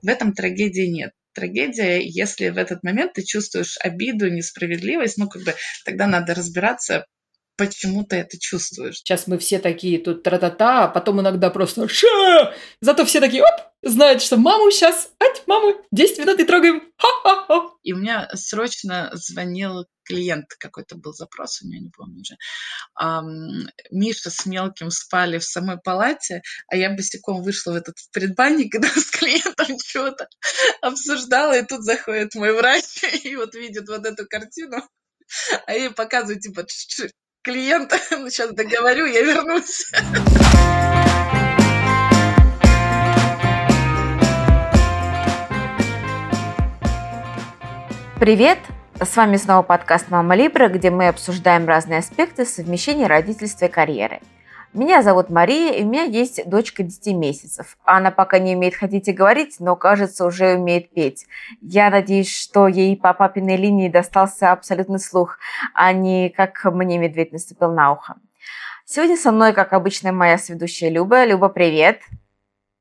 В этом трагедии нет. Трагедия, если в этот момент ты чувствуешь обиду, несправедливость, тогда надо разбираться, почему ты это чувствуешь. Сейчас мы все такие тут тра-та-та, а потом иногда просто ша! Зато все такие оп! Знают, что маму сейчас, ать, маму, 10 минут и трогаем. Ха-ха-ха. И у меня срочно звонил клиент, какой-то был запрос, у меня не помню уже. Миша с мелким спали в самой палате, а я босиком вышла в этот предбанник, когда с клиентом что-то обсуждала, и тут заходит мой врач и видит эту картину, а я ей показываю, клиент, сейчас договорю, я вернусь. Привет! С вами снова подкаст «Мама Либра», где мы обсуждаем разные аспекты совмещения родительства и карьеры. Меня зовут Мария, и у меня есть дочка 10 месяцев. Она пока не умеет ходить и говорить, но, кажется, уже умеет петь. Я надеюсь, что ей по папиной линии достался абсолютный слух, а не как мне медведь наступил на ухо. Сегодня со мной, как обычно, моя соведущая Люба. Люба, привет!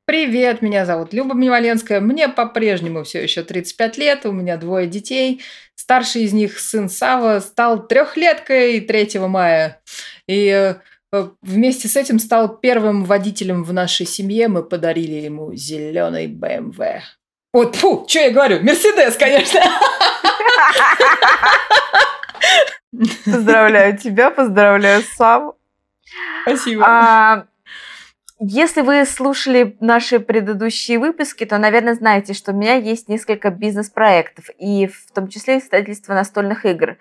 Привет, меня зовут Люба Минваленская, мне по-прежнему все еще 35 лет, у меня 2 детей. Старший из них, сын Сава, стал 3-леткой 3 мая. И вместе с этим стал первым водителем в нашей семье, мы подарили ему зеленый BMW. Вот, фу, что я говорю, Мерседес, конечно. Поздравляю тебя, поздравляю Саву. Спасибо. Если вы слушали наши предыдущие выпуски, то, наверное, знаете, что у меня есть несколько бизнес-проектов, и в том числе издательство настольных игр.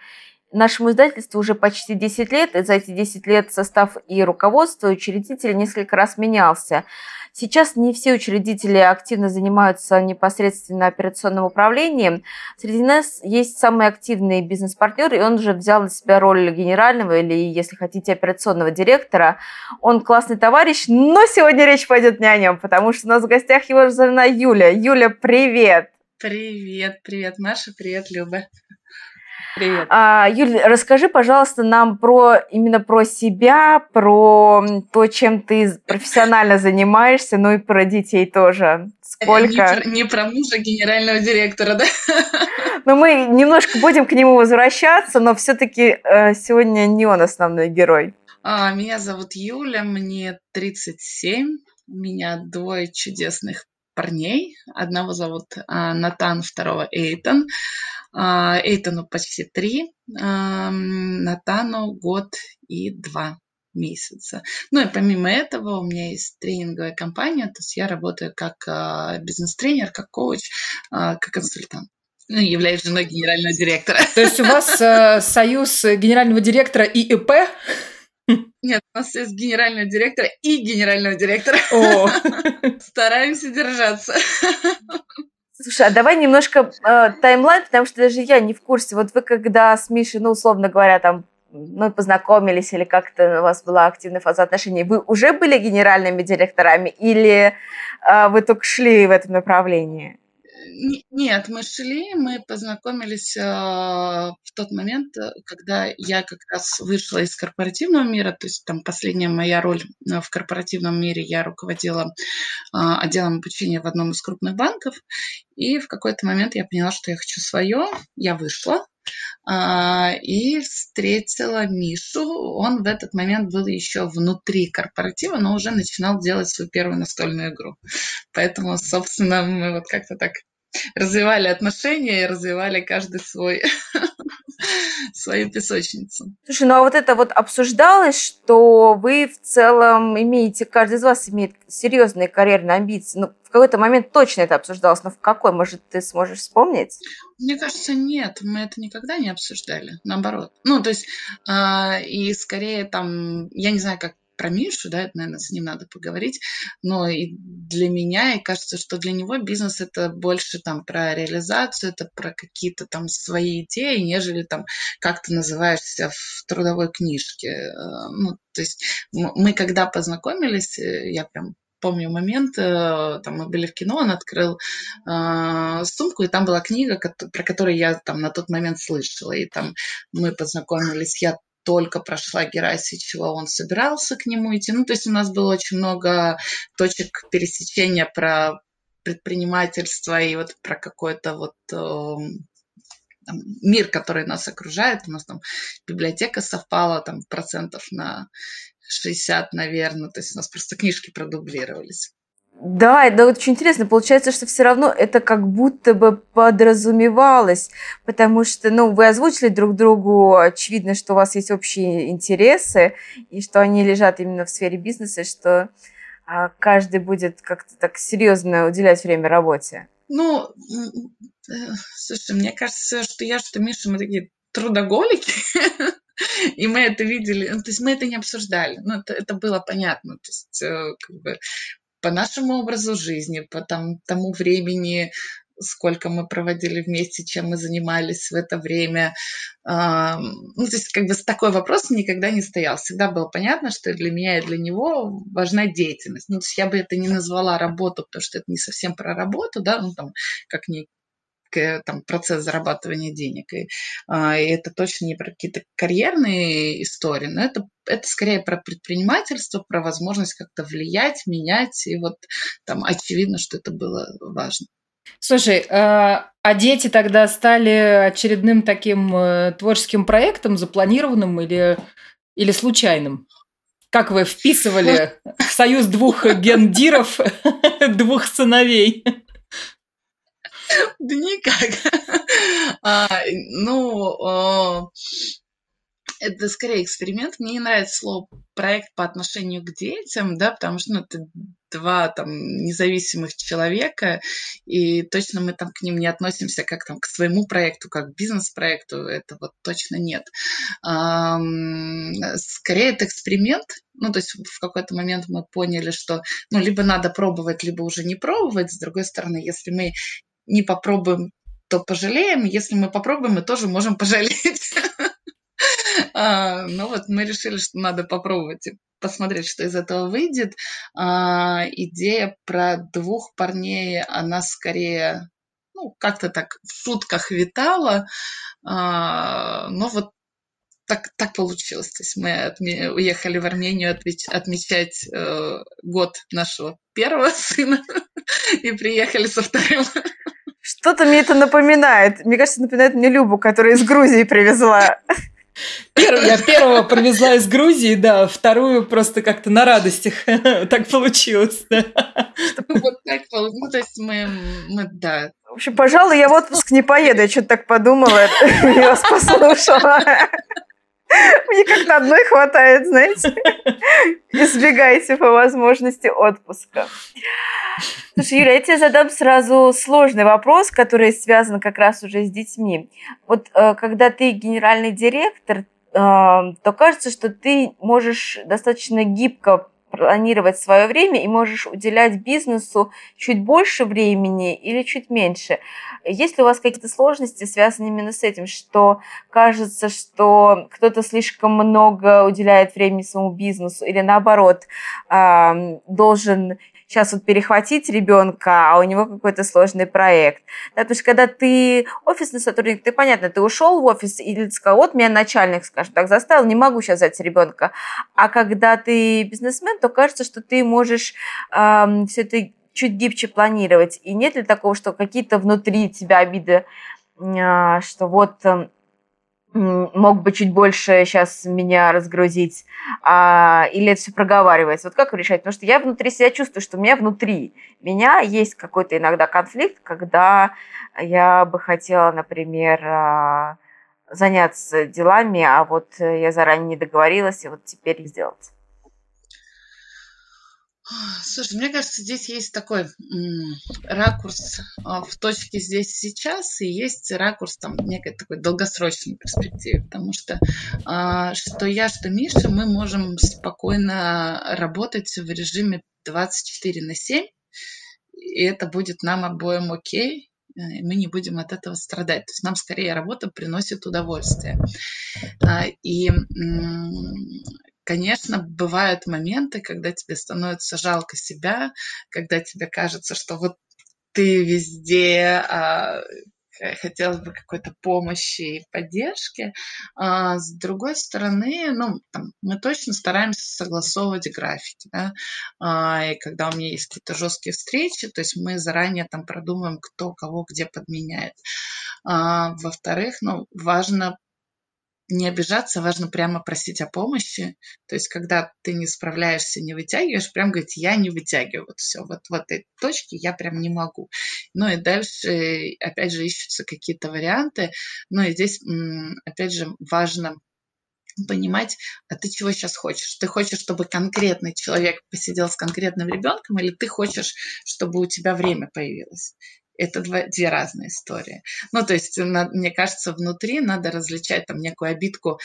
Нашему издательству уже почти 10 лет, и за эти 10 лет состав и руководство, и учредители несколько раз менялся. Сейчас не все учредители активно занимаются непосредственно операционным управлением. Среди нас есть самый активный бизнес-партнер, и он уже взял на себя роль генерального или, если хотите, операционного директора. Он классный товарищ, но сегодня речь пойдет не о нем, потому что у нас в гостях его жена Юля. Юля, привет! Привет, привет, Маша, привет, Люба. Привет. Юль, расскажи, пожалуйста, нам именно про себя, про то, чем ты профессионально занимаешься, ну и про детей тоже. Сколько? Не про мужа генерального директора, да? Ну, мы немножко будем к нему возвращаться, но все-таки сегодня не он основной герой. Меня зовут Юля, мне 37, у меня 2 чудесных парней. Одного зовут Натан, второго Эйтан. Эйтану почти 3, Натану 1 год и 2 месяца. Ну и помимо этого у меня есть тренинговая компания, то есть я работаю как бизнес-тренер, как коуч, как консультант. Ну, являюсь женой генерального директора. То есть у вас союз генерального директора и ИП? Нет, у нас есть генерального директора и генерального директора. О. Стараемся держаться. Слушай, а давай немножко таймлайн, потому что даже я не в курсе. Вот вы когда с Мишей, условно говоря, познакомились или как-то у вас была активная фаза отношений, вы уже были генеральными директорами или вы только шли в этом направлении? Нет, мы познакомились в тот момент, когда я как раз вышла из корпоративного мира, то есть там последняя моя роль в корпоративном мире, я руководила отделом обучения в одном из крупных банков, и в какой-то момент я поняла, что я хочу свое, я вышла и встретила Мишу. Он в этот момент был еще внутри корпоратива, но уже начинал делать свою первую настольную игру. Поэтому, собственно, мы как-то так развивали отношения и развивали каждый свою песочницу. Слушай, а это обсуждалось, что вы в целом каждый из вас имеет серьезные карьерные амбиции. В какой-то момент точно это обсуждалось, но в какой, может, ты сможешь вспомнить? Мне кажется, нет, мы это никогда не обсуждали, наоборот. И скорее я не знаю, как про Мишу, да, это, наверное, с ним надо поговорить, но и для меня, и кажется, что для него бизнес это больше про реализацию, это про какие-то свои идеи, нежели как ты называешься в трудовой книжке. То есть мы когда познакомились, я прям помню момент, мы были в кино, он открыл сумку, и там была книга, про которую я на тот момент слышала, и мы познакомились, я только прошла Герасичева, он собирался к нему идти. То есть у нас было очень много точек пересечения про предпринимательство и вот про какое-то вот мир, который нас окружает. У нас там библиотека совпала там 60%, наверное. То есть у нас просто книжки продублировались. Да, это очень интересно. Получается, что все равно это как будто бы подразумевалось, потому что, ну, вы озвучили друг другу, очевидно, что у вас есть общие интересы, и что они лежат именно в сфере бизнеса, что каждый будет как-то так серьезно уделять время работе. Ну, слушай, мне кажется, что Миша, мы такие трудоголики, и мы это видели, то есть мы это не обсуждали, но это было понятно, то есть как бы по нашему образу жизни, по тому времени, сколько мы проводили вместе, чем мы занимались в это время. Ну, то есть как бы такой вопрос никогда не стоял. Всегда было понятно, что для меня и для него важна деятельность. Ну, то есть я бы это не назвала работу, потому что это не совсем про работу, да, ну, там, как не там, процесс зарабатывания денег. И это точно не про какие-то карьерные истории, но это скорее про предпринимательство, про возможность как-то влиять, менять. И вот там очевидно, что это было важно. Слушай, а дети тогда стали очередным таким творческим проектом, запланированным или случайным? Как вы вписывали в союз двух гендиров, двух сыновей? Да никак. Это скорее эксперимент. Мне не нравится слово «проект» по отношению к детям, да, потому что это два там независимых человека, и точно мы там к ним не относимся как там к своему проекту, как к бизнес-проекту. Это вот точно нет. Скорее это эксперимент. Ну, то есть в какой-то момент мы поняли, что ну, либо надо пробовать, либо уже не пробовать. С другой стороны, если мы не попробуем, то пожалеем. Если мы попробуем, мы тоже можем пожалеть. Ну вот мы решили, что надо попробовать и посмотреть, что из этого выйдет. Идея про двух парней, она скорее, ну, как-то так в шутках витала, но вот так получилось. То есть мы уехали в Армению отмечать год нашего первого сына и приехали со вторым. Что-то мне это напоминает. Мне кажется, напоминает мне Любу, которую из Грузии привезла. Я первого привезла из Грузии, да, вторую просто как-то на радостях так получилось. Вот так, ну, то есть мы, да. В общем, пожалуй, я в отпуск не поеду, я что-то так подумала, я вас послушала. Мне как-то одной хватает, знаете. Избегайте по возможности отпуска. Слушай, Юля, я тебе задам сразу сложный вопрос, который связан как раз уже с детьми. Вот когда ты генеральный директор, то кажется, что ты можешь достаточно гибко планировать свое время и можешь уделять бизнесу чуть больше времени или чуть меньше. Есть ли у вас какие-то сложности, связанные именно с этим, что кажется, что кто-то слишком много уделяет времени своему бизнесу или наоборот должен сейчас вот перехватить ребенка, а у него какой-то сложный проект? Да, потому что когда ты офисный сотрудник, ты, понятно, ты ушел в офис, и ты сказал, вот меня начальник, скажем так, заставил, не могу сейчас взять ребенка. А когда ты бизнесмен, то кажется, что ты можешь все это чуть гибче планировать. И нет ли такого, что какие-то внутри тебя обиды, что вот мог бы чуть больше сейчас меня разгрузить, или это все проговаривается? Вот как решать? Потому что я внутри себя чувствую, что у меня внутри меня есть какой-то иногда конфликт, когда я бы хотела, например, заняться делами, а вот я заранее не договорилась, и вот теперь их сделать. Слушай, мне кажется, здесь есть такой ракурс в точке здесь сейчас, и есть ракурс там некой такой долгосрочной перспективы, потому что что я, что Миша, мы можем спокойно работать в режиме 24/7, и это будет нам обоим окей, и мы не будем от этого страдать. То есть нам скорее работа приносит удовольствие. И конечно, бывают моменты, когда тебе становится жалко себя, когда тебе кажется, что вот ты везде, хотелось бы какой-то помощи и поддержки. А с другой стороны, ну, там, мы точно стараемся согласовывать графики. Да? И когда у меня есть какие-то жесткие встречи, то есть мы заранее там продумываем, кто кого где подменяет. Во-вторых, ну, важно не обижаться, важно прямо просить о помощи. То есть, когда ты не справляешься, не вытягиваешь, прям говорить, я не вытягиваю вот все, вот в этой точке я прям не могу. Ну и дальше, опять же, ищутся какие-то варианты. Ну и здесь, опять же, важно понимать, а ты чего сейчас хочешь? Ты хочешь, чтобы конкретный человек посидел с конкретным ребенком, или ты хочешь, чтобы у тебя время появилось? Это две разные истории. Ну, то есть, мне кажется, внутри надо различать там некую обидку,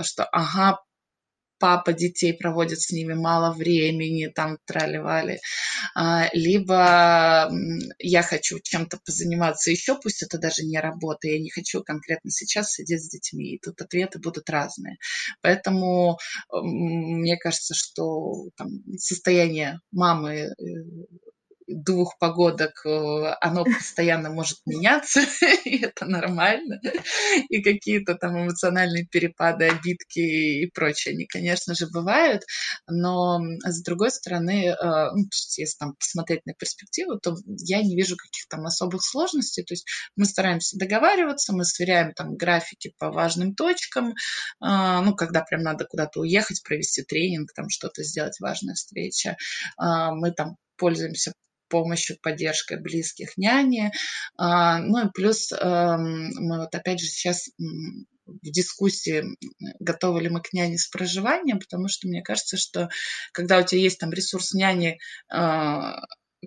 что ага, папа детей проводит с ними мало времени, там трали-вали. Либо я хочу чем-то позаниматься еще, пусть это даже не работа, я не хочу конкретно сейчас сидеть с детьми. И тут ответы будут разные. Поэтому мне кажется, что там, состояние мамы двух погодок, оно постоянно может меняться, и это нормально. И какие-то там эмоциональные перепады, обидки и прочее, они, конечно же, бывают, но с другой стороны, если там посмотреть на перспективу, то я не вижу каких-то там особых сложностей, то есть мы стараемся договариваться, мы сверяем там графики по важным точкам, ну, когда прям надо куда-то уехать, провести тренинг, там что-то сделать, важная встреча, мы там пользуемся помощью, поддержкой близких, няни. Ну и плюс мы вот опять же сейчас в дискуссии, готовы ли мы к няне с проживанием, потому что мне кажется, что когда у тебя есть там ресурс няни,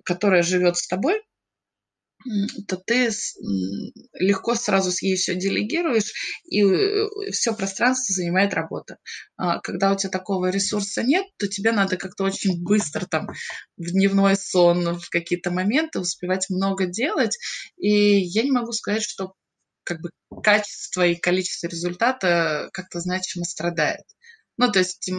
которая живет с тобой, то ты легко сразу с ей все делегируешь, и все пространство занимает работа. Когда у тебя такого ресурса нет, то тебе надо как-то очень быстро там, в дневной сон, в какие-то моменты успевать много делать. И я не могу сказать, что как бы, качество и количество результата как-то значимо страдает. Ну, то есть...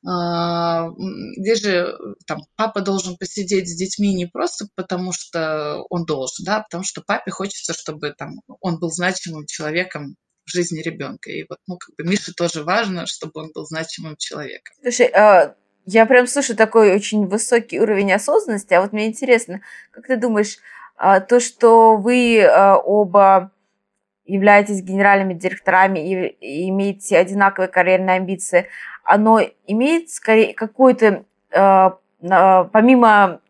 Здесь же там, папа должен посидеть с детьми не просто потому, что он должен, да, потому что папе хочется, чтобы там, он был значимым человеком в жизни ребенка. И вот, ну, как бы Мише тоже важно, чтобы он был значимым человеком. Слушай, я прям слышу такой очень высокий уровень осознанности, а вот мне интересно, как ты думаешь, то, что вы оба являетесь генеральными директорами и имеете одинаковые карьерные амбиции, оно имеет скорее какой-то, помимо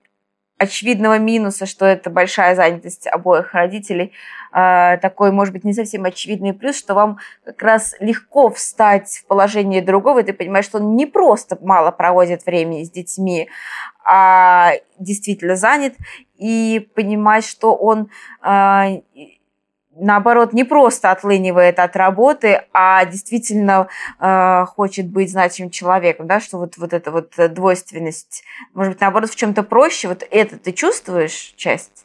очевидного минуса, что это большая занятость обоих родителей, такой, может быть, не совсем очевидный плюс, что вам как раз легко встать в положение другого, и ты понимаешь, что он не просто мало проводит времени с детьми, а действительно занят, и понимать, что он... наоборот, не просто отлынивает от работы, а действительно хочет быть значимым человеком, да, что вот эта вот двойственность, может быть, наоборот, в чем-то проще, вот это ты чувствуешь часть?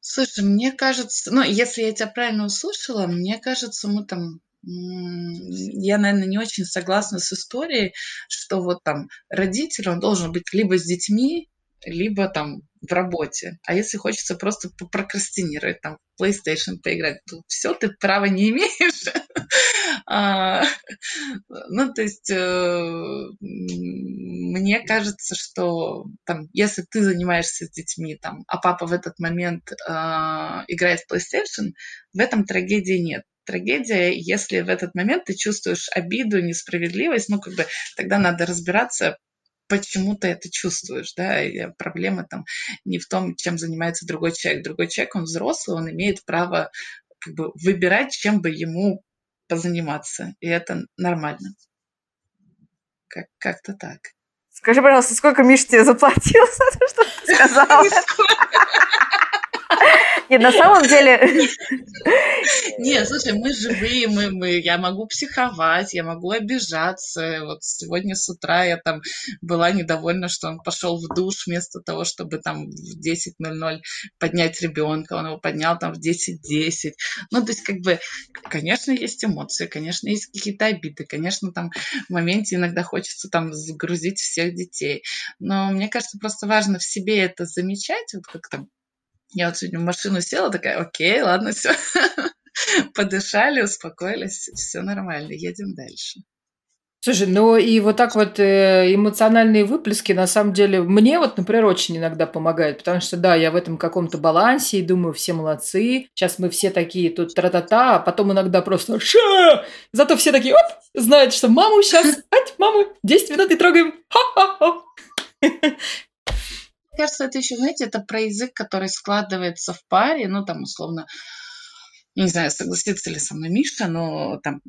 Слушай, мне кажется, ну, если я тебя правильно услышала, мне кажется, мы там, я, наверное, не очень согласна с историей, что вот там родитель, он должен быть либо с детьми, либо там в работе. А если хочется просто попрокрастинировать, там, в PlayStation поиграть, то все, ты права не имеешь. Ну, то есть, мне кажется, что там, если ты занимаешься с детьми, там, а папа в этот момент играет в PlayStation, в этом трагедии нет. Трагедия, если в этот момент ты чувствуешь обиду, несправедливость, ну, как бы, тогда надо разбираться, почему ты это чувствуешь, да, и проблема там не в том, чем занимается другой человек. Другой человек, он взрослый, он имеет право как бы выбирать, чем бы ему позаниматься, и это нормально. Как-то так. Скажи, пожалуйста, сколько Миша тебе заплатил за то, что ты сказала? Нет, на самом деле... Нет, слушай, мы живые, я могу психовать, я могу обижаться. Вот сегодня с утра я там была недовольна, что он пошел в душ вместо того, чтобы там в 10:00 поднять ребенка, он его поднял там в 10:10. Ну, то есть, как бы, конечно, есть эмоции, конечно, есть какие-то обиды, конечно, там в моменте иногда хочется там загрузить всех детей. Но мне кажется, просто важно в себе это замечать, вот как-то. Я вот сегодня в машину села, такая, окей, ладно, все, подышали, успокоились, все нормально, едем дальше. Слушай, ну и вот так вот эмоциональные выплески, на самом деле, мне вот, например, очень иногда помогают, потому что, да, я в этом каком-то балансе и думаю, все молодцы, сейчас мы все такие тут тра-та-та, а потом иногда просто ша! Зато все такие, оп, знают, что маму сейчас, ать, маму, 10 минут и трогаем, ха-ха-ха. Мне кажется, это еще, знаете, это про язык, который складывается в паре, ну, там, условно, не знаю, согласится ли со мной Миша, но там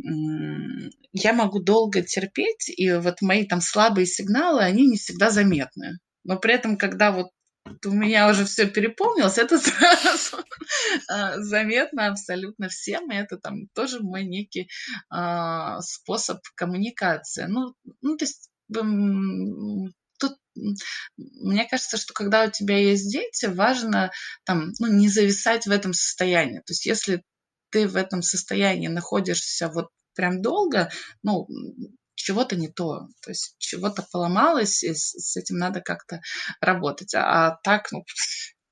я могу долго терпеть, и вот мои там слабые сигналы, они не всегда заметны. Но при этом, когда вот у меня уже все переполнилось, это сразу заметно абсолютно всем, и это там тоже мой некий способ коммуникации. Ну, то есть... Мне кажется, что когда у тебя есть дети, важно там, ну, не зависать в этом состоянии. То есть если ты в этом состоянии находишься вот прям долго, ну, чего-то не то, то есть чего-то поломалось, и с этим надо как-то работать. А так, ну,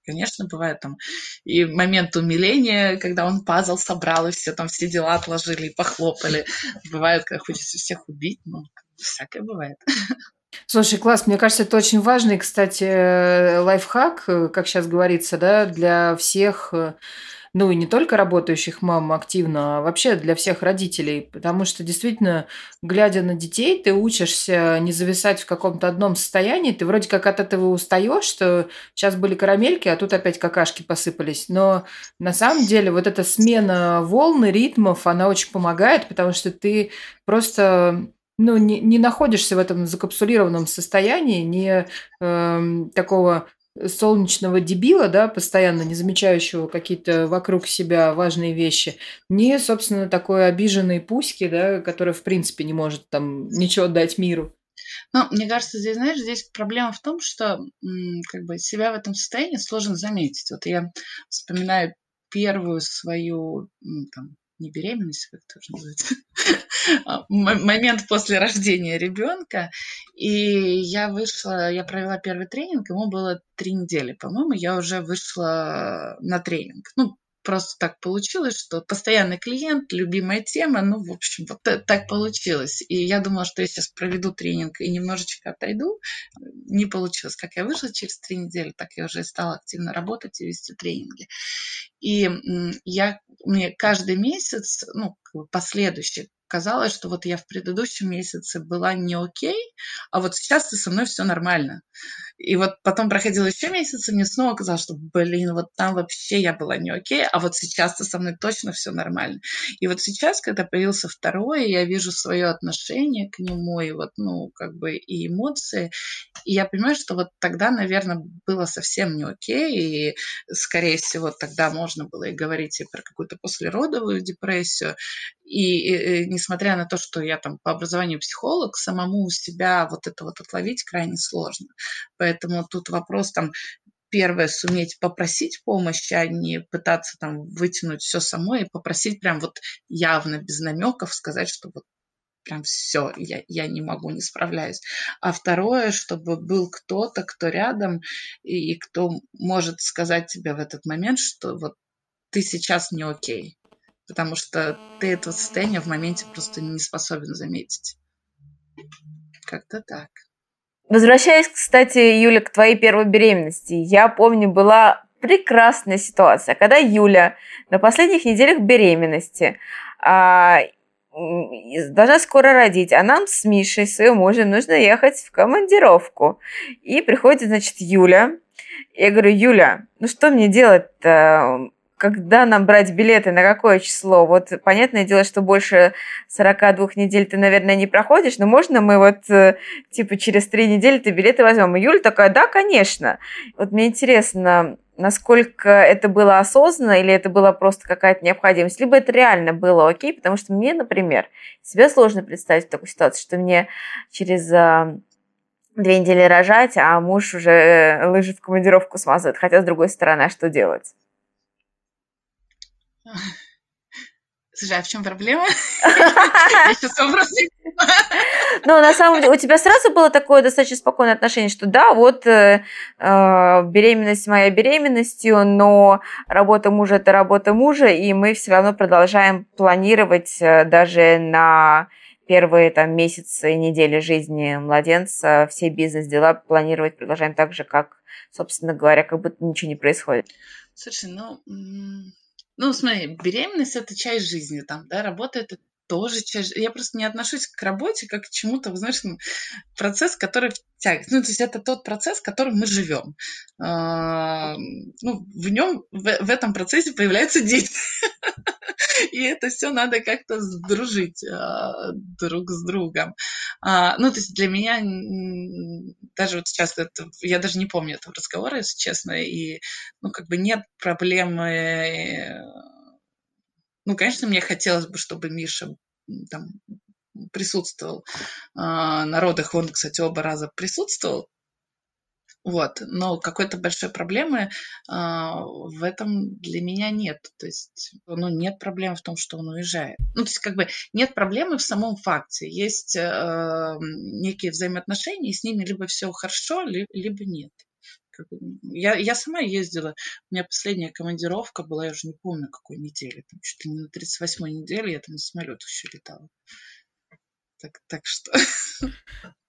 конечно, бывает там и момент умиления, когда он пазл собрал, и все там все дела отложили и похлопали. Бывает, когда хочется всех убить, ну, всякое бывает. Слушай, класс, мне кажется, это очень важный, кстати, лайфхак, как сейчас говорится, да, для всех, ну и не только работающих мам активно, а вообще для всех родителей, потому что действительно, глядя на детей, ты учишься не зависать в каком-то одном состоянии, ты вроде как от этого устаешь, что сейчас были карамельки, а тут опять какашки посыпались, но на самом деле вот эта смена волн и ритмов, она очень помогает, потому что ты просто... Ну, не находишься в этом закапсулированном состоянии, не такого солнечного дебила, да, постоянно не замечающего какие-то вокруг себя важные вещи, не, собственно, такой обиженной пуськи, да, которая, в принципе, не может там ничего дать миру. Ну, мне кажется, здесь, знаешь, здесь проблема в том, что как бы себя в этом состоянии сложно заметить. Вот я вспоминаю первую свою, там, не беременность, как это уже называется, момент после рождения ребенка, и я вышла, я провела первый тренинг, ему было 3 недели, по-моему, я уже вышла на тренинг. Ну, просто так получилось, что постоянный клиент, любимая тема, ну, в общем, вот так получилось. И я думала, что я сейчас проведу тренинг и немножечко отойду. Не получилось. Как я вышла через 3 недели, так я уже стала активно работать и вести тренинги. И мне каждый месяц, ну, последующий, казалось, что вот я в предыдущем месяце была не окей, а вот сейчас со мной все нормально. И вот потом проходило еще месяц, и мне снова казалось, что, блин, вот там вообще я была не окей, а вот сейчас со мной точно все нормально. И вот сейчас, когда появился второй, я вижу свое отношение к нему, и вот, ну, как бы и эмоции, и я понимаю, что вот тогда, наверное, было совсем не окей, и, скорее всего, тогда можно было и говорить и про какую-то послеродовую депрессию, и несмотря на то, что я там по образованию психолог, самому у себя вот это вот отловить крайне сложно. Поэтому тут вопрос там, первое, суметь попросить помощи, а не пытаться там вытянуть все самой и попросить прям вот явно без намеков сказать, что вот прям все, я не могу, не справляюсь. А второе, чтобы был кто-то, кто рядом и кто может сказать тебе в этот момент, что вот ты сейчас не окей. Потому что ты этого состояния в моменте просто не способен заметить. Как-то так. Возвращаясь, кстати, Юля, к твоей первой беременности. Я помню, была прекрасная ситуация, когда Юля на последних неделях беременности должна скоро родить, а нам с Мишей, своим мужем, нужно ехать в командировку. И приходит, значит, Юля. Я говорю, Юля, ну что мне делать-то? Когда нам брать билеты, на какое число? Вот понятное дело, что больше 42 недель ты, наверное, не проходишь, но можно мы вот, типа, через 3 недели ты билеты возьмем? И Юля такая, да, конечно. Вот мне интересно, насколько это было осознанно или это была просто какая-то необходимость, либо это реально было окей, потому что мне, например, себя сложно представить в такой ситуации, что мне через 2 недели рожать, а муж уже лыжи в командировку смазывает, хотя с другой стороны, а что делать? Слушай, а в чем проблема? Я сейчас образ не понимаю. Ну, на самом деле, у тебя сразу было такое достаточно спокойное отношение, что да, вот беременность моя беременностью, но работа мужа – это работа мужа, и мы все равно продолжаем планировать даже на первые там, месяцы и недели жизни младенца, все бизнес-дела планировать продолжаем так же, как, собственно говоря, как будто ничего не происходит. Слушай, ну, смотри, беременность – это часть жизни, там, да, работа – это тоже часть жизни. Я просто не отношусь к работе как к чему-то, знаешь, процесс, который втягивает. Ну, то есть это тот процесс, в котором мы живем. Ну, в этом процессе появляются дети. И это все надо как-то сдружить друг с другом. Ну, то есть для меня даже вот сейчас, я даже не помню этого разговора, если честно, и, ну, как бы нет проблемы. Ну, конечно, мне хотелось бы, чтобы Миша там присутствовал на родах. Он, кстати, оба раза присутствовал. Вот, но какой-то большой проблемы в этом для меня нет. То есть, ну, нет проблем в том, что он уезжает. Ну, то есть, как бы нет проблемы в самом факте. Есть некие взаимоотношения, и с ними либо все хорошо, либо нет. Как бы, я сама ездила. У меня последняя командировка была, я уже не помню, какой недели. Там, чуть ли не на 38-й неделе я там на самолёт еще летала. Так что...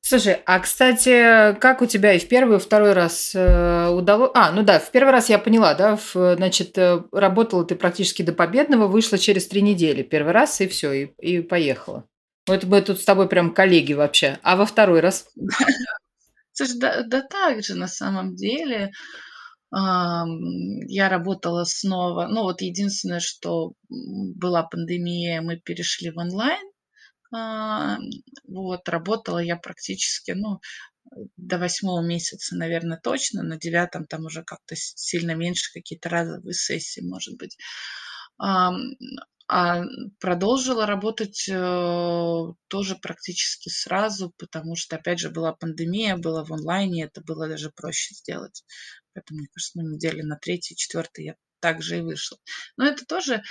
Слушай, а, кстати, как у тебя и в первый, и второй раз удалось... А, ну да, в первый раз я поняла, да, значит, работала ты практически до победного, вышла через 3 недели первый раз, и все, и поехала. Вот мы тут с тобой прям коллеги вообще. А во второй раз? Слушай, да так же на самом деле. Я работала снова. Ну вот единственное, что была пандемия, мы перешли в онлайн. Вот, работала я практически, ну, до 8-го месяца, наверное, точно, на 9-м там уже как-то сильно меньше, какие-то разовые сессии, может быть. А продолжила работать тоже практически сразу, потому что, опять же, была пандемия, было в онлайне, это было даже проще сделать. Поэтому, мне кажется, ну, недели на 3-й, 4-й я также и вышла. Но это тоже,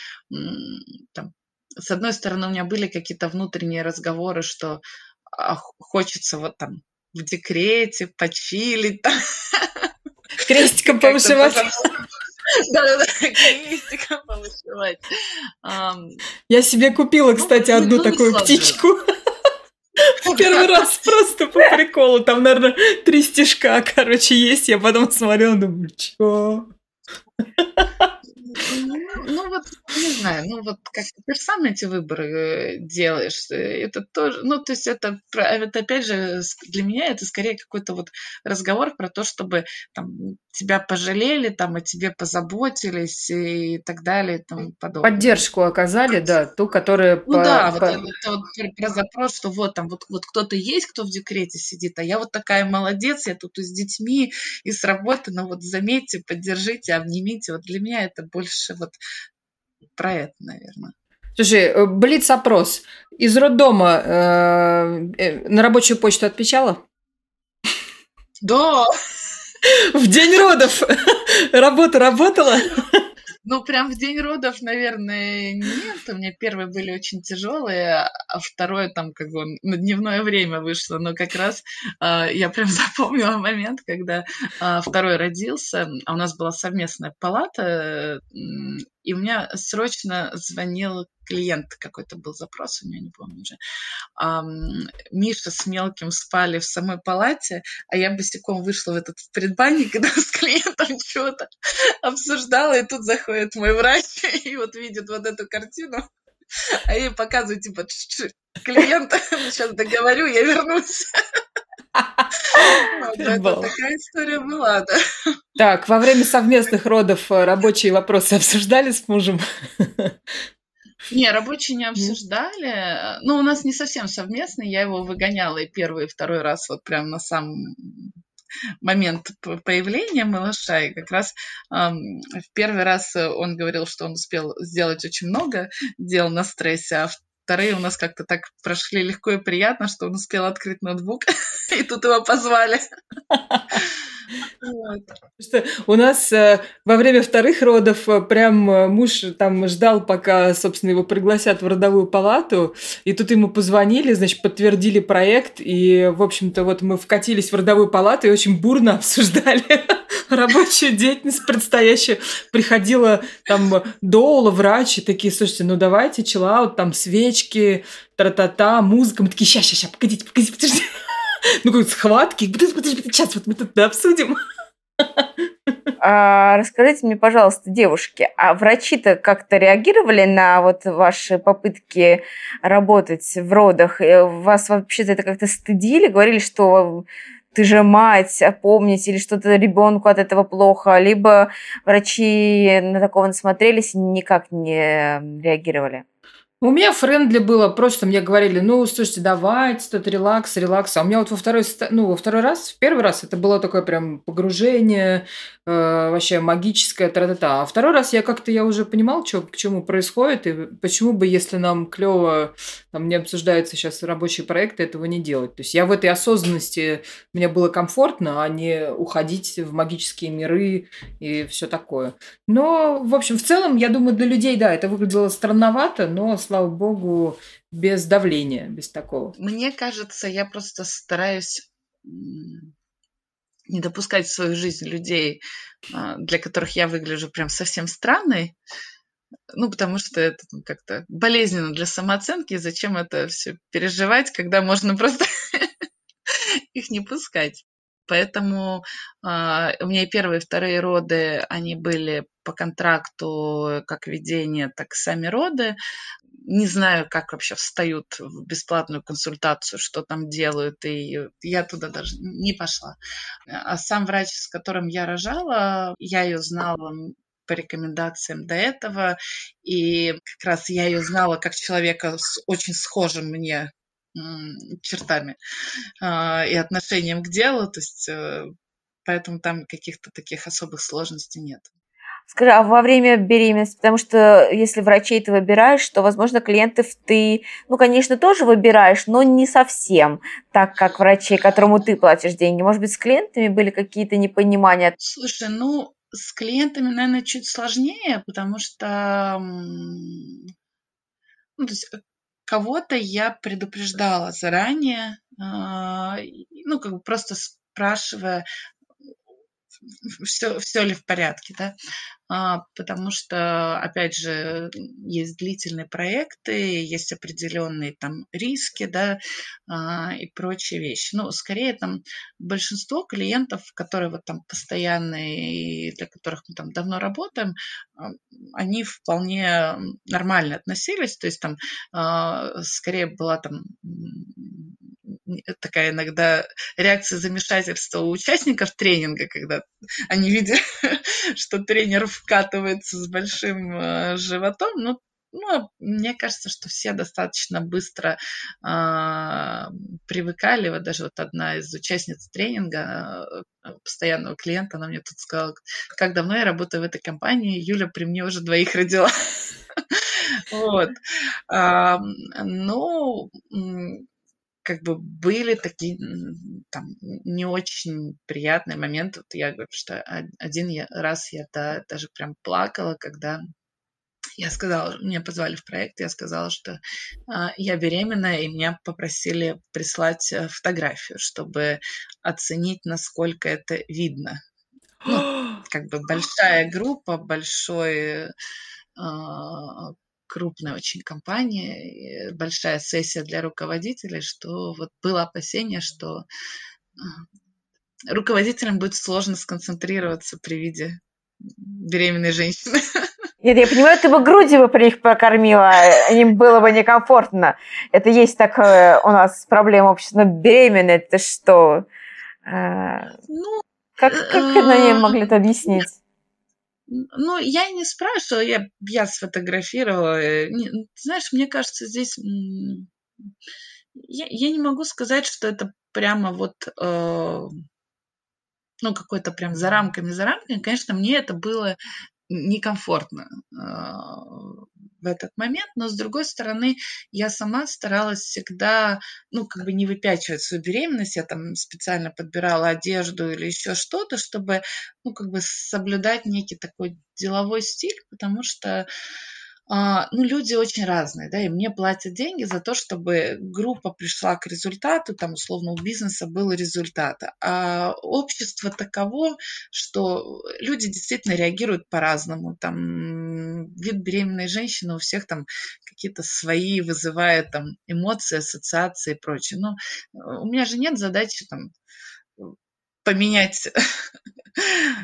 там, с одной стороны, у меня были какие-то внутренние разговоры, что хочется вот там в декрете почилить. Там. Крестиком повышивать. Да-да-да, крестиком повышивать. Я себе купила, кстати, одну такую птичку. Первый раз просто по приколу. Там, наверное, 3 стежка, короче, есть. Я потом смотрела, думаю, чё? Ну вот, не знаю, ну вот как ты сам эти выборы делаешь, это тоже, ну то есть это опять же для меня это скорее какой-то вот разговор про то, чтобы там тебя пожалели, там о тебе позаботились и так далее и тому подобное. Поддержку оказали, да, ту, которая... Ну да, это вот про запрос, что вот там вот кто-то есть, кто в декрете сидит, а я вот такая молодец, я тут и с детьми, и с работы, но вот заметьте, поддержите, обнимите, вот для меня это больше вот про это, наверное. Слушай, блиц-опрос. Из роддома на рабочую почту отвечала? Да! В день родов работа работала? Ну, прям в день родов, наверное, нет. У меня первые были очень тяжелые, а второе там как бы на дневное время вышло. Но как раз я прям запомнила момент, когда второй родился, а у нас была совместная палата, и у меня срочно звонил клиент, какой-то был запрос, у меня не помню уже. Миша с мелким спали в самой палате, а я босиком вышла в этот предбанник, когда с клиентом что-то обсуждала, и тут заходит мой врач и вот видит вот эту картину, а я ей показываю, типа, клиента, сейчас договорю, я вернусь. Такая история была, да. Так, во время совместных родов рабочие вопросы обсуждали с мужем? Не, рабочие не обсуждали. Ну, у нас не совсем совместный, я его выгоняла и первый, и второй раз вот прям на самом момент появления малыша, и как раз в первый раз он говорил, что он успел сделать очень много дел на стрессе, а вторые у нас как-то так прошли легко и приятно, что он успел открыть ноутбук, и тут его позвали. Вот. У нас во время вторых родов прям муж там ждал, пока, собственно, его пригласят в родовую палату, и тут ему позвонили, значит, подтвердили проект, и, в общем-то, вот мы вкатились в родовую палату и очень бурно обсуждали рабочую деятельность предстоящую. Приходила там доула, врач, и такие, слушайте, ну давайте, чиллаут, там свечки, тра-та-та, музыка. Мы такие, сейчас, погодите, подожди. Ну, как схватки. Сейчас вот мы тут обсудим. Расскажите мне, пожалуйста, девушки, а врачи-то как-то реагировали на вот ваши попытки работать в родах? Вас вообще-то это как-то стыдили? Говорили, что ты же мать, опомнись, или что-то ребенку от этого плохо? Либо врачи на такого насмотрелись и никак не реагировали? У меня френдли было, просто мне говорили, ну, слушайте, давайте, тут релакс. А у меня вот во второй раз, в первый раз это было такое прям погружение, вообще магическое, тра-та-та. А второй раз я уже понимала, что к чему происходит, и почему бы, если нам клёво, там не обсуждаются сейчас рабочие проекты, этого не делать. То есть я в этой осознанности, мне было комфортно, а не уходить в магические миры и все такое. Но, в общем, в целом, я думаю, для людей, да, это выглядело странновато, но слава богу, без давления, без такого. Мне кажется, я просто стараюсь не допускать в свою жизнь людей, для которых я выгляжу прям совсем странной, ну, потому что это как-то болезненно для самооценки, и зачем это все переживать, когда можно просто их не пускать. Поэтому у меня и первые, и вторые роды, они были по контракту как ведение, так и сами роды. Не знаю, как вообще встают в бесплатную консультацию, что там делают, и я туда даже не пошла. А сам врач, с которым я рожала, я ее знала по рекомендациям до этого, и как раз я ее знала как человека с очень схожим мне чертами и отношением к делу, то есть поэтому там каких-то таких особых сложностей нет. Скажи, а во время беременности, потому что если врачей ты выбираешь, то, возможно, клиентов ты, ну, конечно, тоже выбираешь, но не совсем так, как врачей, которому ты платишь деньги. Может быть, с клиентами были какие-то непонимания? Слушай, ну, с клиентами, наверное, чуть сложнее, потому что кого-то я предупреждала заранее, просто спрашивая, все ли в порядке, да? Потому что, опять же, есть длительные проекты, есть определенные там риски, да, и прочие вещи. Ну, скорее, там большинство клиентов, которые вот там постоянные, и для которых мы там давно работаем, они вполне нормально относились, то есть там скорее была там такая иногда реакция замешательства у участников тренинга, когда они видят, что тренер вкатывается с большим животом. Ну, мне кажется, что все достаточно быстро привыкали. Вот даже вот одна из участниц тренинга, постоянного клиента, она мне тут сказала, как давно я работаю в этой компании, Юля при мне уже двоих родила. Вот. Ну, как бы были такие там не очень приятные моменты. Вот я говорю, что один раз я даже прям плакала, когда я сказала, меня позвали в проект, я сказала, что я беременна, и меня попросили прислать фотографию, чтобы оценить, насколько это видно. Ну, как бы большая группа, крупная очень компания, большая сессия для руководителей, что вот было опасение, что руководителям будет сложно сконцентрироваться при виде беременной женщины. Нет, я понимаю, ты бы грудью при их покормила, им было бы некомфортно. Это есть такая у нас проблема общества, но беременная, это что? Как они могли это объяснить? Ну, я не спрашивала, я сфотографировала. Знаешь, мне кажется, здесь я не могу сказать, что это прямо вот ну, какой-то прям за рамками, конечно, мне это было некомфортно в этот момент, но, с другой стороны, я сама старалась всегда, ну, как бы не выпячивать свою беременность, я там специально подбирала одежду или еще что-то, чтобы, ну, как бы соблюдать некий такой деловой стиль, потому что, ну, люди очень разные, да, и мне платят деньги за то, чтобы группа пришла к результату, там, условно, у бизнеса был результат. А общество таково, что люди действительно реагируют по-разному, там, вид беременной женщины у всех там какие-то свои вызывает там эмоции, ассоциации и прочее. Но у меня же нет задачи там поменять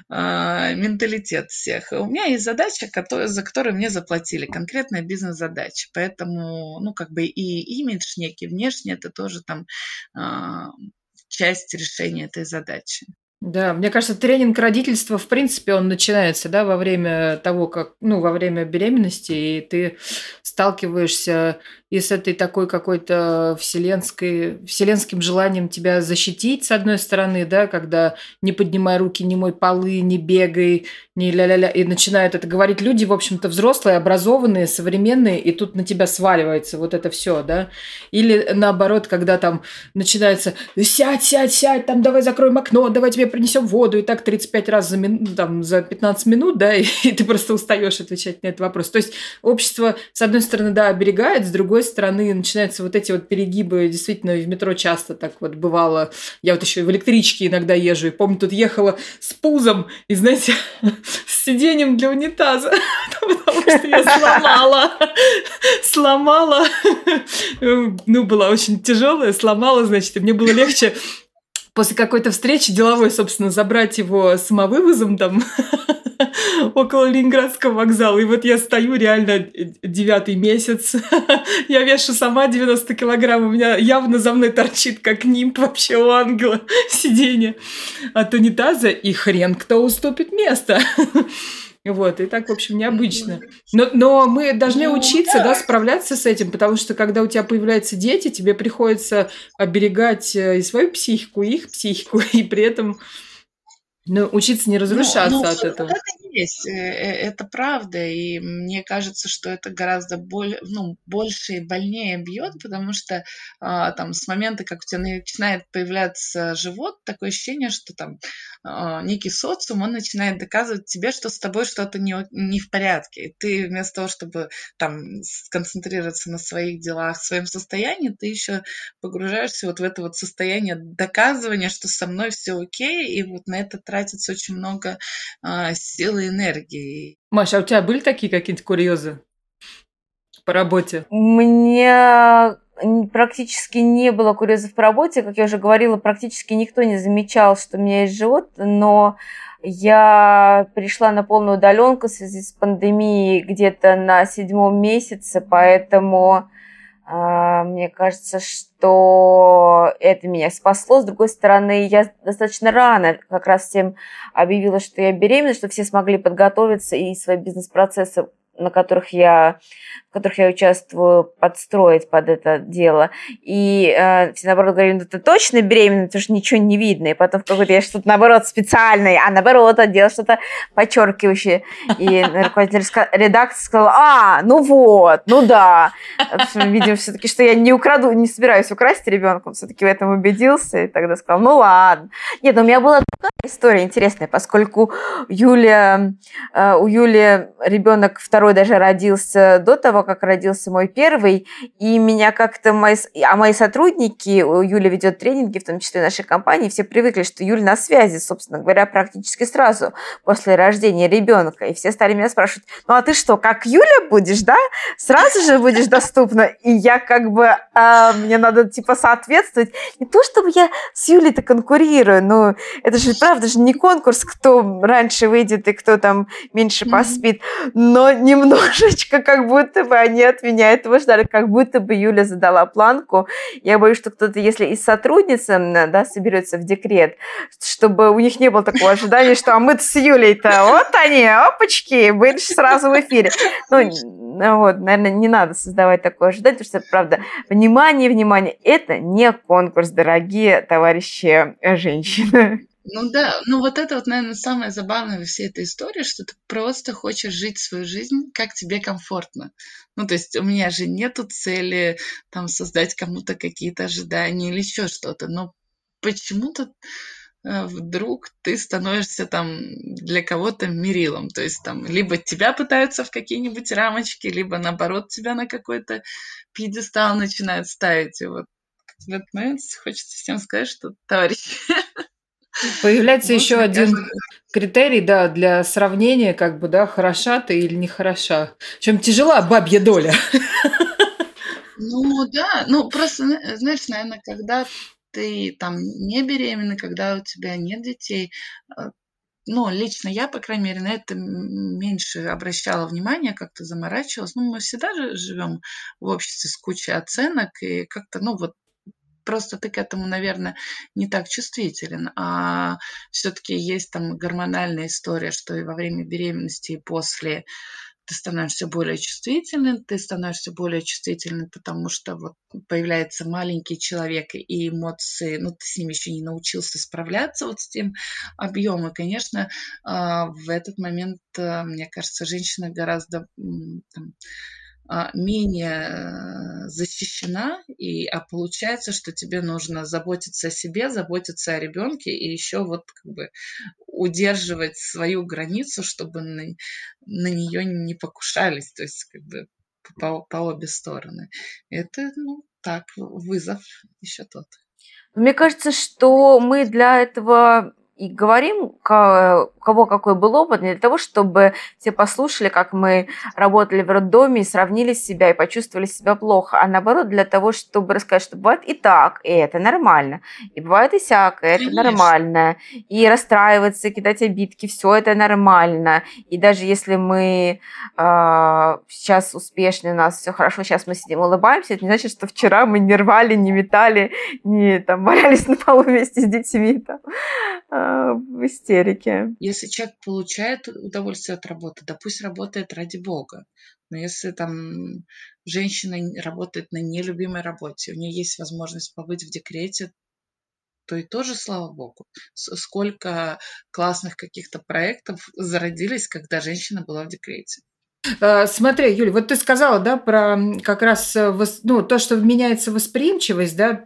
менталитет всех. У меня есть задача, за которую мне заплатили, конкретная бизнес-задача. Поэтому, ну, как бы и имидж некий внешний, это тоже там часть решения этой задачи. Да, мне кажется, тренинг родительства, в принципе, он начинается, да, во время того, как, ну, во время беременности, и ты сталкиваешься и с этой такой какой-то вселенским желанием тебя защитить, с одной стороны, да, когда не поднимай руки, не мой полы, не бегай, не ля-ля-ля, и начинают это говорить люди, в общем-то, взрослые, образованные, современные, и тут на тебя сваливается вот это все, да, или наоборот, когда там начинается сядь, там, давай закроем окно, давай тебе принесем воду, и так 35 раз за 15 минут, да, и ты просто устаешь отвечать на этот вопрос. То есть общество, с одной стороны, да, оберегает, с другой стороны, начинаются вот эти вот перегибы, действительно, в метро часто так вот бывало. Я вот еще и в электричке иногда езжу, и помню, тут ехала с пузом, и, знаете, с сиденьем для унитаза, потому что я сломала, ну, была очень тяжелая, сломала, значит, и мне было легче после какой-то встречи деловой, собственно, забрать его самовывозом там около Ленинградского вокзала. И вот я стою реально 9 месяц. Я вешу сама 90 килограмм. У меня явно за мной торчит, как нимб вообще у ангела, сиденье от унитаза. И хрен кто уступит место. Вот, и так, в общем, необычно. Но мы должны учиться, да, справляться с этим, потому что, когда у тебя появляются дети, тебе приходится оберегать и свою психику, и их психику, и при этом учиться не разрушаться от этого. Это есть, это правда, и мне кажется, что это гораздо больше и больнее бьет, потому что там с момента, как у тебя начинает появляться живот, такое ощущение, что там некий социум, он начинает доказывать тебе, что с тобой что-то не в порядке. И ты вместо того, чтобы там сконцентрироваться на своих делах, в своем состоянии, ты еще погружаешься вот в это вот состояние доказывания, что со мной все окей, и вот на это тратится очень много сил и энергии. Маша, а у тебя были такие какие-то курьезы по работе? У меня практически не было курьезов по работе. Как я уже говорила, практически никто не замечал, что у меня есть живот, но я перешла на полную удаленку в связи с пандемией где-то на 7 месяце, поэтому мне кажется, что это меня спасло. С другой стороны, я достаточно рано как раз всем объявила, что я беременна, чтобы все смогли подготовиться и свои бизнес-процессы, в которых я участвую, подстроить под это дело. И все, наоборот, говорили, ну ты точно беременна, потому что ничего не видно. И потом какой-то я что-то, наоборот, специальное, а наоборот, делала что-то подчеркивающее. И руководитель редакции сказала, ну вот, ну да. Видимо, все-таки, что я не украду, не собираюсь украсть ребенка. Он все-таки в этом убедился. И тогда сказал, ну ладно. Нет, у меня была такая история интересная, поскольку у Юли ребенок второй даже родился до того, как родился мой первый, и меня как-то мои сотрудники, Юля ведет тренинги, в том числе нашей компании, все привыкли, что Юля на связи, собственно говоря, практически сразу после рождения ребенка, и все стали меня спрашивать, ну а ты что, как Юля будешь, да? Сразу же будешь доступна? И я как бы, мне надо типа соответствовать. Не то, чтобы я с Юлей-то конкурирую, но это же, правда же, не конкурс, кто раньше выйдет и кто там меньше поспит, но немножечко как будто бы они от меня этого ждали, как будто бы Юля задала планку. Я боюсь, что кто-то, если из сотрудниц, да, соберется в декрет, чтобы у них не было такого ожидания, что а мы-то с Юлей-то, вот они, опачки, были сразу в эфире. Ну вот, наверное, не надо создавать такое ожидание, потому что это правда. Внимание, это не конкурс, дорогие товарищи женщины. Ну да, ну вот это вот, наверное, самое забавное во всей этой истории, что ты просто хочешь жить свою жизнь, как тебе комфортно. Ну то есть у меня же нету цели там создать кому-то какие-то ожидания или еще что-то, но почему-то вдруг ты становишься там для кого-то мерилом. То есть там либо тебя пытаются в какие-нибудь рамочки, либо наоборот тебя на какой-то пьедестал начинают ставить. И вот в этот момент хочется всем сказать, что, товарищи... Появляется еще один критерий, да, для сравнения, как бы, да, хороша ты или не хороша. Чем тяжела бабья доля. Ну да, ну просто, знаешь, наверное, когда ты там не беременна, когда у тебя нет детей, ну, лично я, по крайней мере, на это меньше обращала внимания, как-то заморачивалась. Ну, мы всегда же живем в обществе с кучей оценок, и как-то, ну, вот, просто ты к этому, наверное, не так чувствителен, а все-таки есть там гормональная история, что и во время беременности, и после ты становишься более чувствительным, потому что вот появляется маленький человек, и эмоции, ну, ты с ними еще не научился справляться вот с тем объемом. И, конечно, в этот момент, мне кажется, женщина гораздо... Там, менее защищена, а получается, что тебе нужно заботиться о себе, заботиться о ребенке и еще вот как бы удерживать свою границу, чтобы на нее не покушались, то есть как бы по обе стороны. Это, ну, так, вызов еще тот. Мне кажется, что мы для этого... и говорим, кого какой был опыт, не для того, чтобы все послушали, как мы работали в роддоме, и сравнили себя, и почувствовали себя плохо, а наоборот, для того, чтобы рассказать, что бывает и так, и это нормально, и бывает и сяк, и это Конечно. Нормально, и расстраиваться, кидать обидки, все это нормально, и даже если мы сейчас успешны, у нас все хорошо, сейчас мы сидим, улыбаемся, это не значит, что вчера мы не рвали, не метали, не там, валялись на полу вместе с детьми, там, в истерике. Если человек получает удовольствие от работы, да пусть работает ради Бога. Но если там женщина работает на нелюбимой работе, у нее есть возможность побыть в декрете, то и тоже, слава Богу. Сколько классных каких-то проектов зародились, когда женщина была в декрете. Смотри, Юля, вот ты сказала, да, про как раз, ну, то, что меняется восприимчивость, да,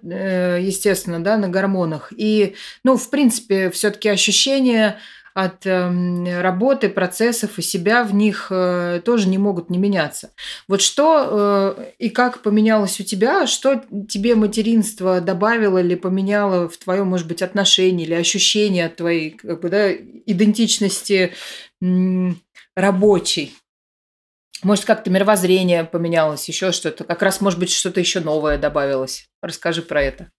естественно, да, на гормонах. И, ну, в принципе, все-таки ощущение от работы, процессов и себя в них тоже не могут не меняться. Вот что и как поменялось у тебя, что тебе материнство добавило или поменяло в твоем, может быть, отношении или ощущении от твоей, как бы, да, идентичности рабочей? Может, как-то мировоззрение поменялось, еще что-то? Как раз, может быть, что-то еще новое добавилось. Расскажи про это.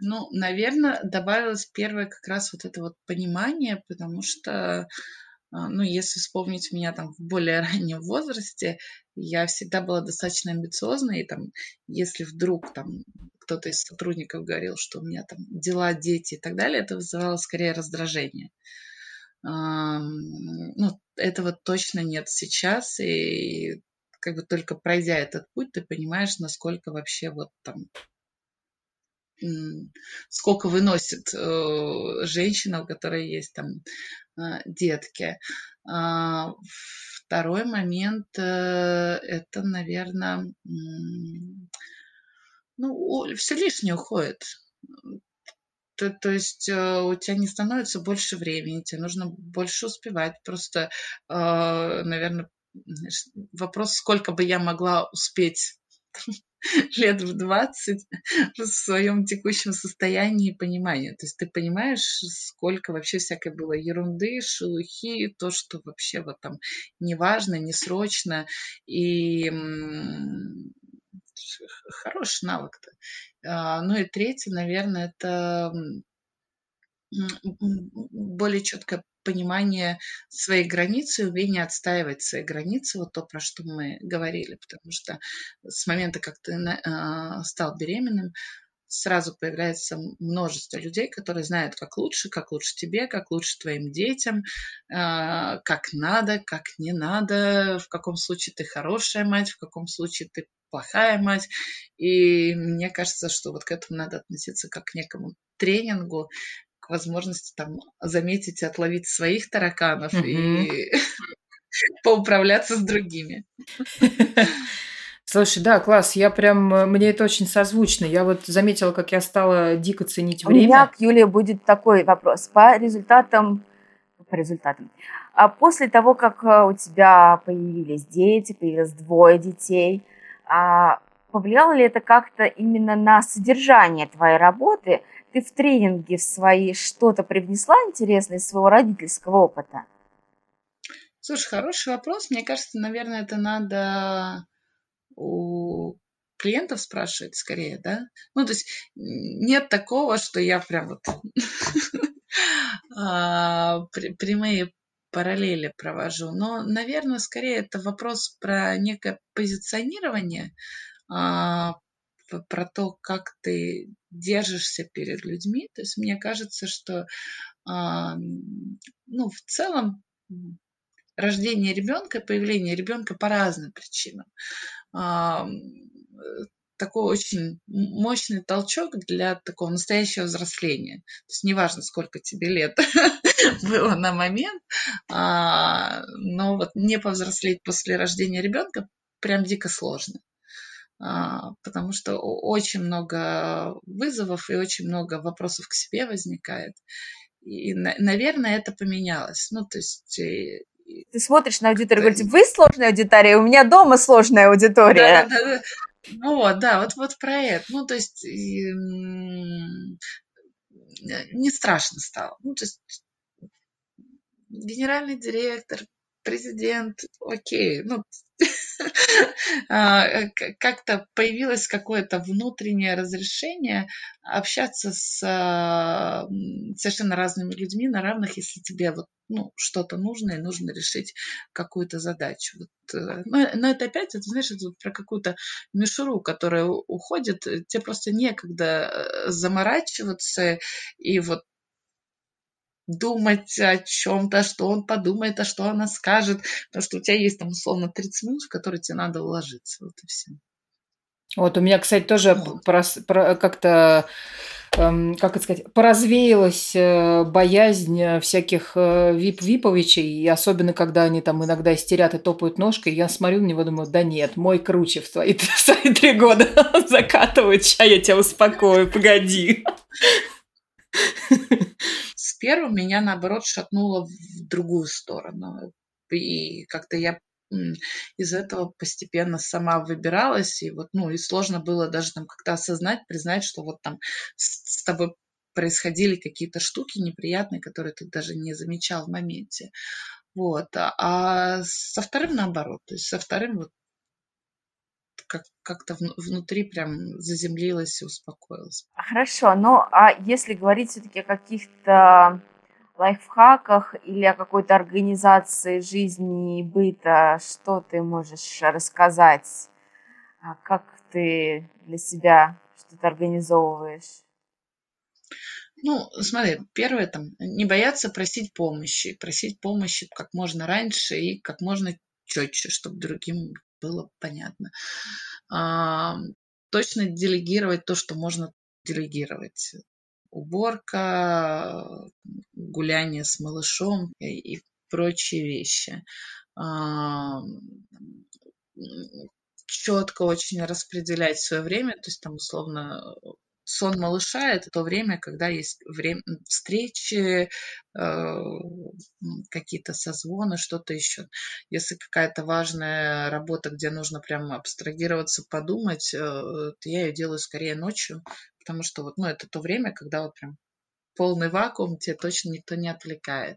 Ну, наверное, добавилось первое как раз вот это вот понимание, потому что, ну, если вспомнить меня там в более раннем возрасте, я всегда была достаточно амбициозной, и там, если вдруг там кто-то из сотрудников говорил, что у меня там дела, дети и так далее, это вызывало скорее раздражение. Ну, этого точно нет сейчас, и как бы только пройдя этот путь, ты понимаешь, насколько вообще вот там, сколько выносит женщина, у которой есть там детки. Второй момент, это, наверное, ну, все лишнее уходит. То есть у тебя не становится больше времени, тебе нужно больше успевать. Просто, наверное, вопрос, сколько бы я могла успеть лет в 20 в своем текущем состоянии понимания. То есть ты понимаешь, сколько вообще всякой было ерунды, шелухи, то, что вообще вот там не важно, не срочно. И хороший навык-то. Ну и третье, наверное, это более четкое понимание своей границы, умение отстаивать свои границы, вот то, про что мы говорили, потому что с момента, как ты стал беременным, сразу появляется множество людей, которые знают, как лучше тебе, как лучше твоим детям, как надо, как не надо, в каком случае ты хорошая мать, в каком случае ты плохая мать. И мне кажется, что вот к этому надо относиться как к некому тренингу, к возможности там заметить и отловить своих тараканов и поуправляться с другими. Слушай, да, класс, я прям, мне это очень созвучно. Я вот заметила, как я стала дико ценить время. У меня к Юле будет такой вопрос. По результатам. А после того, как у тебя появились дети, появилось 2 детей, повлияло ли это как-то именно на содержание твоей работы? Ты в тренинги в свои что-то привнесла интересное из своего родительского опыта? Слушай, хороший вопрос. Мне кажется, наверное, это надо у клиентов спрашивать скорее, да? Ну, то есть нет такого, что я прям вот прямые параллели провожу. Но, наверное, скорее это вопрос про некое позиционирование, про то, как ты держишься перед людьми. То есть мне кажется, что в целом рождение ребенка, появление ребенка по разным причинам. Такой очень мощный толчок для такого настоящего взросления. То есть неважно, сколько тебе лет было на момент, но вот не повзрослеть после рождения ребенка прям дико сложно. Потому что очень много вызовов и очень много вопросов к себе возникает. И, наверное, это поменялось. Ну, то есть... Ты смотришь на аудиторию и говоришь, вы сложная аудитория, у меня дома сложная аудитория. Да. Вот про это. Ну, то есть не страшно стало. Ну, то есть генеральный директор, президент, окей. Ну, как-то появилось какое-то внутреннее разрешение общаться с совершенно разными людьми на равных, если тебе вот что-то нужно, и нужно решить какую-то задачу. Но это опять, это про какую-то мишуру, которая уходит. Тебе просто некогда заморачиваться и думать о чем-то, что он подумает, а что она скажет. Потому что у тебя есть там условно 30 минут, в которые тебе надо уложиться. Вот и все. Вот у меня, кстати, тоже как-то... поразвеялась боязнь всяких виповичей, и особенно, когда они там иногда истерят и топают ножкой, я смотрю на него и думаю, да нет, мой круче в свои 3 года закатывает, ща я тебя успокою, погоди. С первым меня, наоборот, шатнуло в другую сторону, и как-то я из этого постепенно сама выбиралась, и и сложно было даже там как-то осознать, признать, что с тобой происходили какие-то штуки неприятные, которые ты даже не замечал в моменте. А со вторым наоборот, то есть со вторым как-то внутри прям заземлилась и успокоилась. Хорошо, если говорить все-таки о каких-то лайфхаках или о какой-то организации жизни и быта, что ты можешь рассказать? Как ты для себя что-то организовываешь? Смотри, первое, не бояться просить помощи как можно раньше и как можно четче, чтобы другим было понятно. Точно делегировать то, что можно делегировать. Уборка, гуляние с малышом и прочие вещи. Четко очень распределять свое время, то есть условно сон малыша – это то время, когда есть время встречи, какие-то созвоны, что-то еще. Если какая-то важная работа, где нужно прямо абстрагироваться, подумать, то я ее делаю скорее ночью, потому что это то время, когда прям полный вакуум, тебя точно никто не отвлекает.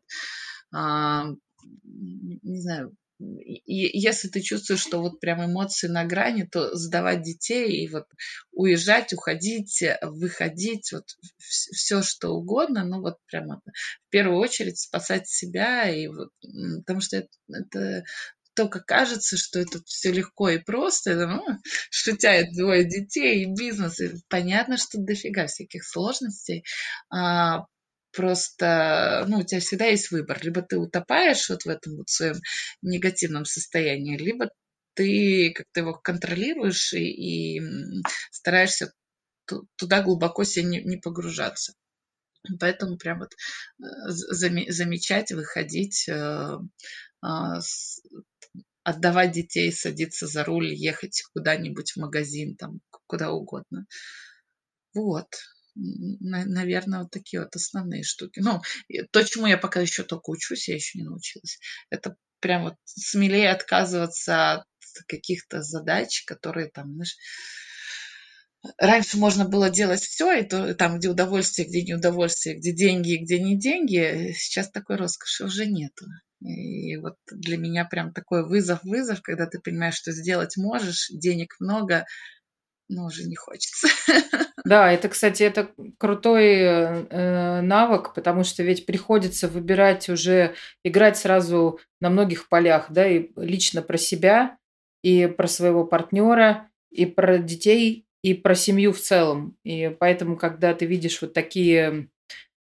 Не знаю, если ты чувствуешь, что прям эмоции на грани, то сдавать детей и уезжать, уходить, выходить, все что угодно, прямо в первую очередь спасать себя, и потому что это только кажется, что это все легко и просто, шутят 2 детей и бизнес. И понятно, что дофига всяких сложностей. Просто у тебя всегда есть выбор. Либо ты утопаешь в этом своем негативном состоянии, либо ты как-то его контролируешь и стараешься туда глубоко себе не погружаться. Поэтому прям вот замечать, выходить, отдавать детей, садиться за руль, ехать куда-нибудь в магазин, там, куда угодно. Вот. Наверное, вот такие вот основные штуки. Ну, то, чему я пока еще только учусь, я еще не научилась. Это прям вот смелее отказываться от каких-то задач, которые там, знаешь, раньше можно было делать все, и то, там, где удовольствие, где неудовольствие, где деньги, где не деньги, сейчас такой роскоши уже нету. И вот для меня прям такой вызов, когда ты понимаешь, что сделать можешь, денег много, но уже не хочется. Да, это, кстати, это крутой навык, потому что ведь приходится выбирать уже, играть сразу на многих полях, да, и лично про себя, и про своего партнера, и про детей, и про семью в целом. И поэтому, когда ты видишь вот такие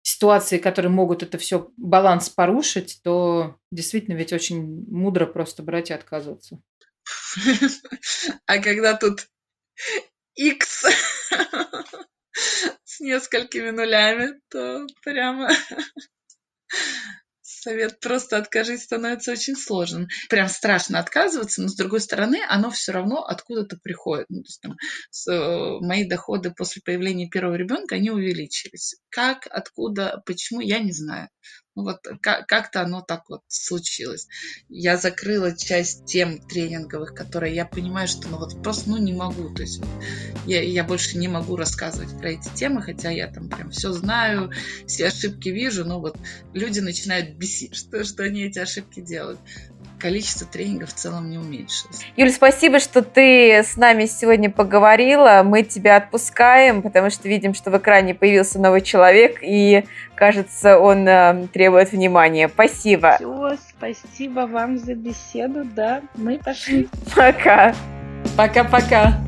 ситуации, которые могут это все баланс порушить, то действительно ведь очень мудро просто брать и отказываться. А когда тут X с несколькими нулями, то прямо совет «просто откажись» становится очень сложным. Прям страшно отказываться, но, с другой стороны, оно все равно откуда-то приходит. Ну, то есть, там, мои доходы после появления первого ребенка, они увеличились. Как, откуда, почему, я не знаю. Ну, вот как-то оно так вот случилось. Я закрыла часть тем тренинговых, которые я понимаю, что ну, вот просто ну, не могу. То есть я больше не могу рассказывать про эти темы, хотя я там прям все знаю, все ошибки вижу, но вот люди начинают бесить, что они эти ошибки делают. Количество тренингов в целом не уменьшилось. Юль, спасибо, что ты с нами сегодня поговорила. Мы тебя отпускаем, потому что видим, что в экране появился новый человек, и, кажется, он требует внимания. Спасибо. Все, спасибо вам за беседу. Да, мы пошли. Пока. Пока-пока.